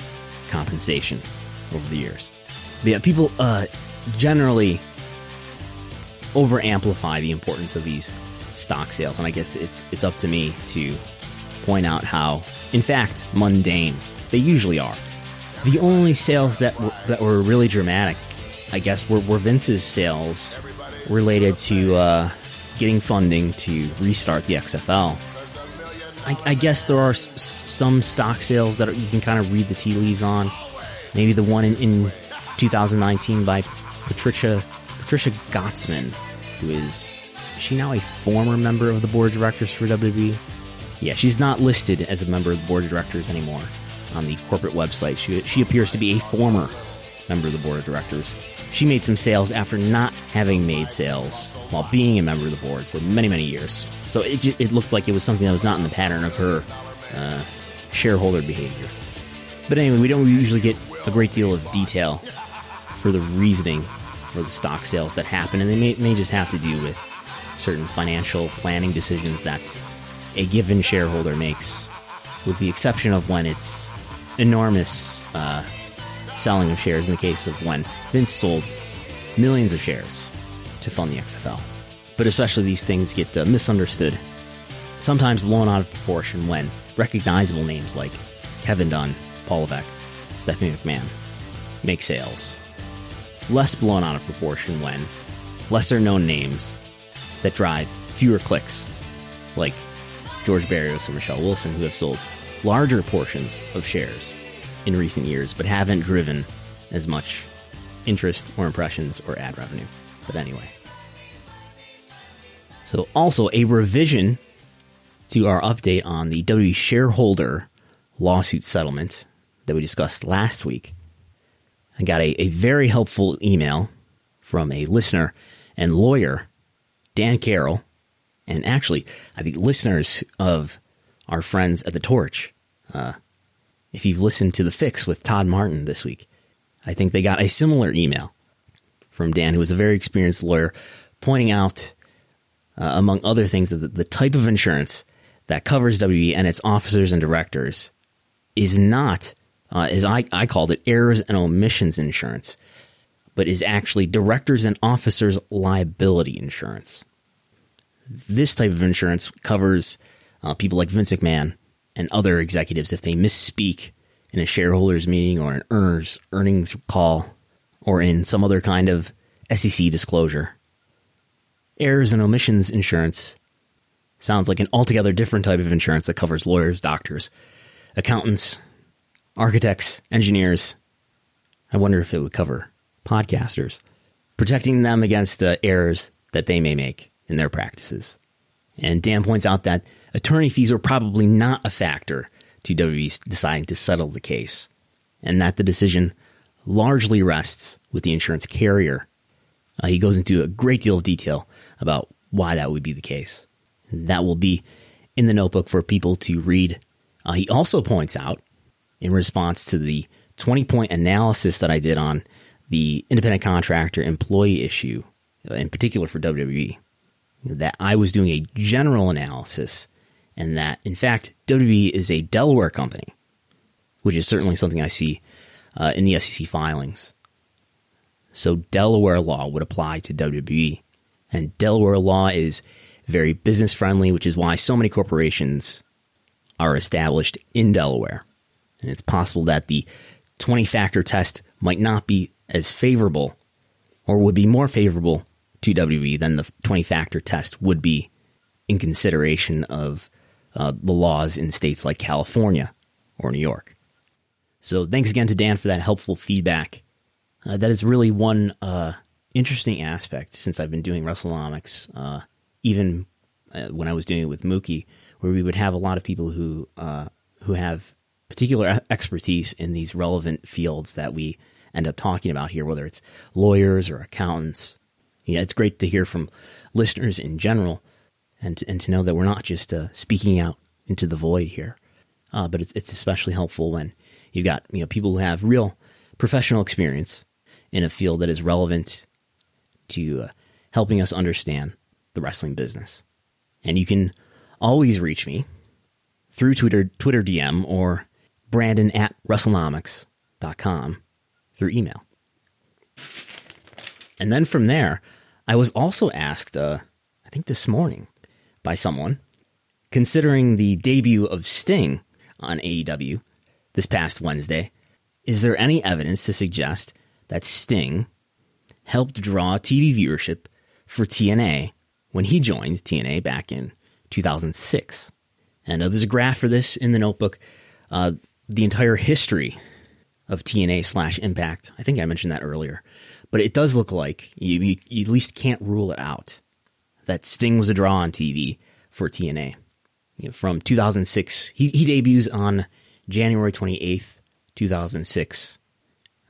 compensation over the years. But yeah, people generally over-amplify the importance of these stock sales, and I guess it's up to me to point out how, in fact, mundane they usually are. The only sales that were really dramatic, I guess, were Vince's sales related to getting funding to restart the XFL. I guess there are some stock sales that you can kind of read the tea leaves on. Maybe the one in 2019 by Patricia Gotsman, who is she now a former member of the board of directors for WWE? Yeah, she's not listed as a member of the board of directors anymore on the corporate website. She appears to be a former member of the board of directors. She made some sales after not having made sales while being a member of the board for many, many years. So it looked like it was something that was not in the pattern of her shareholder behavior. But anyway, we don't usually get a great deal of detail for the reasoning for the stock sales that happen, and they may just have to do with certain financial planning decisions that a given shareholder makes, with the exception of when it's enormous selling of shares, in the case of when Vince sold millions of shares to fund the XFL. But especially these things get misunderstood, sometimes blown out of proportion, when recognizable names like Kevin Dunn, Paul Levesque, Stephanie McMahon make sales. Less blown out of proportion when lesser known names that drive fewer clicks, like George Barrios and Michelle Wilson, who have sold larger portions of shares in recent years, but haven't driven as much interest or impressions or ad revenue. But anyway. So also a revision to our update on the WWE shareholder lawsuit settlement that we discussed last week. I got a very helpful email from a listener and lawyer, Dan Carroll, and actually, I think listeners of our friends at The Torch, if you've listened to The Fix with Todd Martin this week, I think they got a similar email from Dan, who is a very experienced lawyer, pointing out, among other things, that the type of insurance that covers WWE and its officers and directors is not, as I called it, errors and omissions insurance, but is actually directors and officers liability insurance. This type of insurance covers people like Vince McMahon and other executives if they misspeak in a shareholders meeting or an earnings call or in some other kind of SEC disclosure. Errors and omissions insurance sounds like an altogether different type of insurance that covers lawyers, doctors, accountants, architects, engineers. I wonder if it would cover podcasters, protecting them against the errors that they may make in their practices. And Dan points out that attorney fees were probably not a factor to WWE's deciding to settle the case, and that the decision largely rests with the insurance carrier. He goes into a great deal of detail about why that would be the case. That will be in the notebook for people to read. He also points out, in response to the 20-point analysis that I did on the independent contractor employee issue, in particular for WWE, that I was doing a general analysis, and that, in fact, WWE is a Delaware company, which is certainly something I see in the SEC filings. So Delaware law would apply to WWE, and Delaware law is very business-friendly, which is why so many corporations are established in Delaware. And it's possible that the 20-factor test might not be as favorable, or would be more favorable to WWE than the 20-factor test would be in consideration of the laws in states like California or New York. So thanks again to Dan for that helpful feedback. That is really one interesting aspect since I've been doing WrestleNomics, even when I was doing it with Mookie, where we would have a lot of people who have particular expertise in these relevant fields that we end up talking about here, whether it's lawyers or accountants. Yeah, it's great to hear from listeners in general, and to know that we're not just speaking out into the void here, but it's especially helpful when you've got people who have real professional experience in a field that is relevant to helping us understand the wrestling business. And you can always reach me through Twitter DM, or Brandon@Wrestlenomics.com through email. And then from there, I was also asked, I think this morning, by someone, considering the debut of Sting on AEW this past Wednesday, is there any evidence to suggest that Sting helped draw TV viewership for TNA when he joined TNA back in 2006. And there's a graph for this in the notebook. The entire history of TNA/Impact. I think I mentioned that earlier. But it does look like you at least can't rule it out that Sting was a draw on TV for TNA. You know, from 2006, he debuts on January 28th, 2006.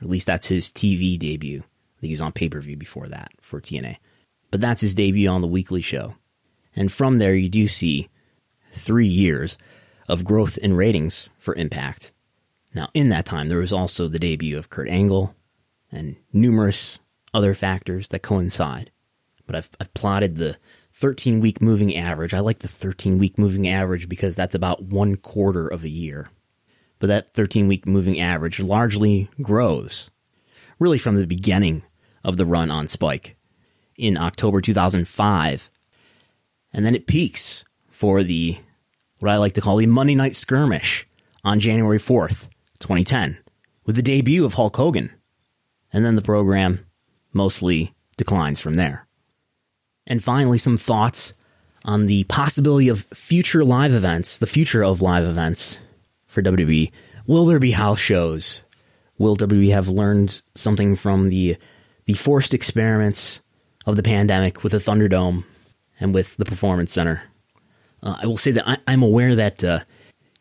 Or at least that's his TV debut. I think he was on pay-per-view before that for TNA. But that's his debut on the weekly show. And from there, you do see 3 years of growth in ratings for Impact. Now, in that time, there was also the debut of Kurt Angle and numerous other factors that coincide. But I've plotted the 13-week moving average. I like the 13-week moving average because that's about 1/4 of a year. But that 13-week moving average largely grows, really from the beginning of the run on Spike in October 2005. And then it peaks for the, what I like to call the Monday Night Skirmish on January 4th, 2010, with the debut of Hulk Hogan. And then the program mostly declines from there. And finally, some thoughts on the possibility of future live events, the future of live events for WWE. Will there be house shows? Will WWE have learned something from the forced experiments of the pandemic with the Thunderdome and with the Performance Center? I will say that I'm aware that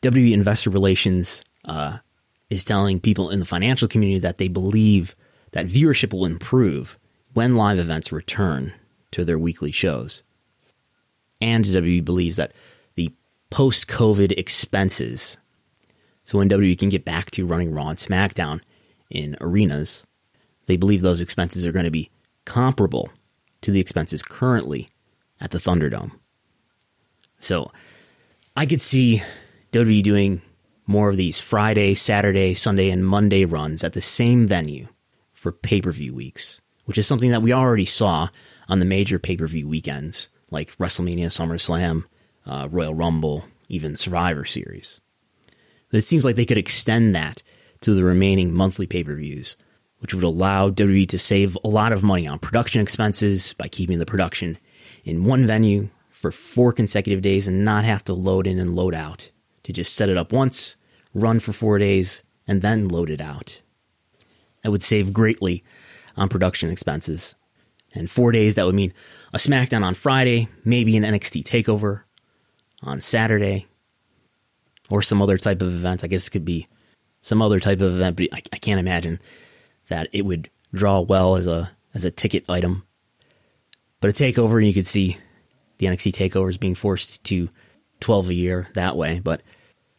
WWE Investor Relations is telling people in the financial community that they believe that viewership will improve when live events return to their weekly shows. And WWE believes that the post-COVID expenses, so when WWE can get back to running Raw and SmackDown in arenas, they believe those expenses are going to be comparable to the expenses currently at the Thunderdome. So I could see WWE doing more of these Friday, Saturday, Sunday, and Monday runs at the same venue for pay-per-view weeks, which is something that we already saw on the major pay-per-view weekends, like WrestleMania, SummerSlam, Royal Rumble, even Survivor Series. But it seems like they could extend that to the remaining monthly pay-per-views, which would allow WWE to save a lot of money on production expenses by keeping the production in one venue for 4 consecutive days and not have to load in and load out, to just set it up once, run for 4 days, and then load it out. That would save greatly on production expenses. And 4 days, that would mean a SmackDown on Friday, maybe an NXT TakeOver on Saturday, or some other type of event. I guess it could be some other type of event, but I can't imagine that it would draw well as a ticket item. But a TakeOver, and you could see the NXT TakeOvers being forced to 12 a year that way. But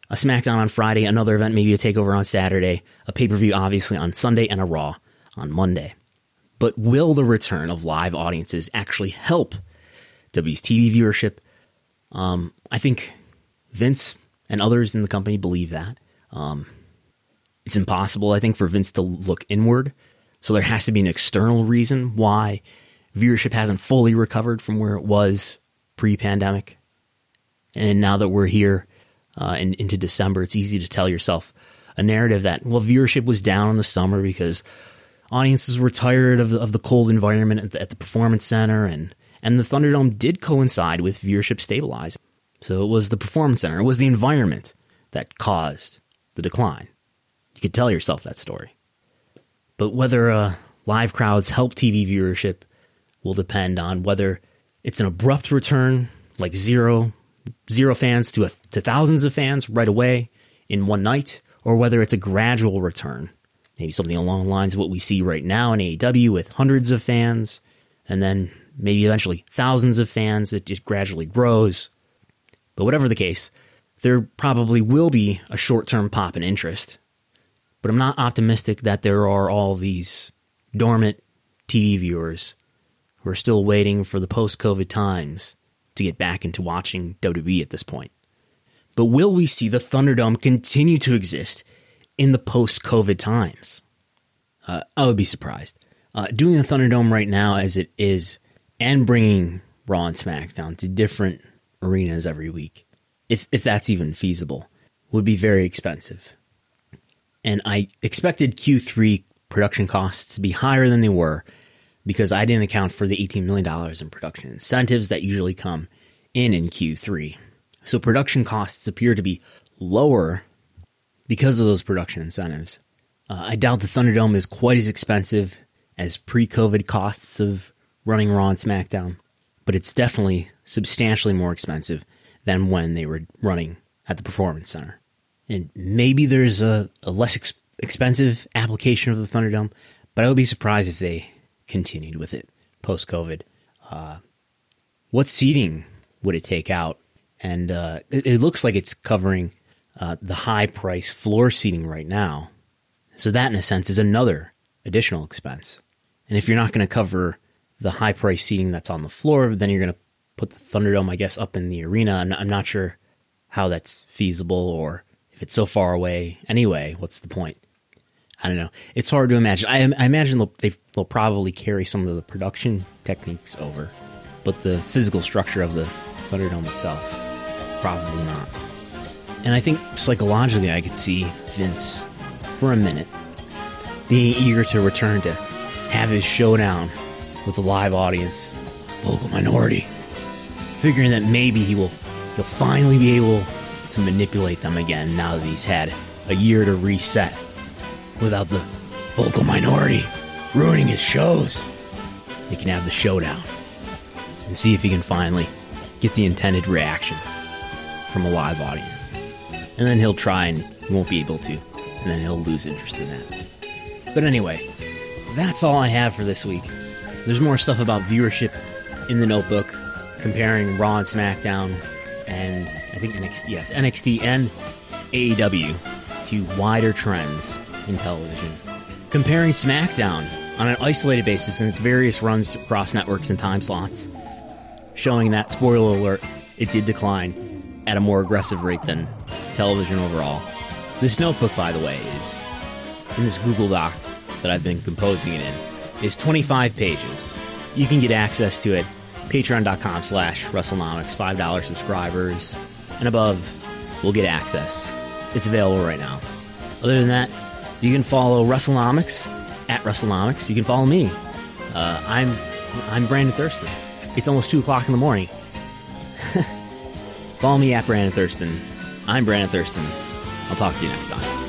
a SmackDown on Friday, another event, maybe a TakeOver on Saturday, a pay-per-view obviously on Sunday, and a Raw on Monday. But will the return of live audiences actually help WWE's TV viewership? I think Vince and others in the company believe that. It's impossible, I think, for Vince to look inward. So there has to be an external reason why viewership hasn't fully recovered from where it was pre-pandemic. And now that we're here and into December, it's easy to tell yourself a narrative that, well, viewership was down in the summer because audiences were tired of the cold environment at the Performance Center, and the Thunderdome did coincide with viewership stabilizing. So it was the Performance Center, it was the environment that caused the decline. You could tell yourself that story. But whether live crowds help TV viewership will depend on whether it's an abrupt return, like zero fans to thousands of fans right away in one night, or whether it's a gradual return. Maybe something along the lines of what we see right now in AEW with hundreds of fans, and then maybe eventually thousands of fans. It just gradually grows. But whatever the case, there probably will be a short-term pop in interest. But I'm not optimistic that there are all these dormant TV viewers who are still waiting for the post-COVID times to get back into watching WWE at this point. But will we see the Thunderdome continue to exist in the post-COVID times? I would be surprised. Doing the Thunderdome right now as it is, and bringing Raw and SmackDown to different arenas every week, if that's even feasible, would be very expensive. And I expected Q3 production costs to be higher than they were because I didn't account for the $18 million in production incentives that usually come in Q3. So production costs appear to be lower because of those production incentives. I doubt the Thunderdome is quite as expensive as pre-COVID costs of running Raw and SmackDown, but it's definitely substantially more expensive than when they were running at the Performance Center. And maybe there's a less expensive application of the Thunderdome, but I would be surprised if they continued with it post-COVID. What seating would it take out? And it looks like it's covering the high-price floor seating right now. So that, in a sense, is another additional expense. And if you're not going to cover the high-price seating that's on the floor, then you're going to put the Thunderdome, I guess, up in the arena. I'm not sure how that's feasible, or if it's so far away. Anyway, what's the point? I don't know. It's hard to imagine. I imagine they'll probably carry some of the production techniques over, but the physical structure of the Thunderdome itself, probably not. And I think psychologically I could see Vince, for a minute, being eager to return to have his showdown with a live audience, vocal minority, figuring that maybe he'll finally be able to manipulate them again now that he's had a year to reset without the vocal minority ruining his shows. They can have the showdown and see if he can finally get the intended reactions from a live audience. And then he'll try and he won't be able to, and then he'll lose interest in that. But anyway, that's all I have for this week. There's more stuff about viewership in the notebook, comparing Raw and SmackDown, and I think NXT and AEW to wider trends in television. Comparing SmackDown on an isolated basis in its various runs across networks and time slots, showing that, spoiler alert, it did decline at a more aggressive rate than television overall. This notebook, by the way, is, in this Google Doc that I've been composing it in, is 25 pages. You can get access to it patreon.com/WrestleNomics, $5 subscribers and above will get access. It's available right now. Other than that, you can follow WrestleNomics at WrestleNomics. You can follow me. I'm Brandon Thurston. It's almost 2:00 in the morning. Follow me at Brandon Thurston. I'm Brandon Thurston. I'll talk to you next time.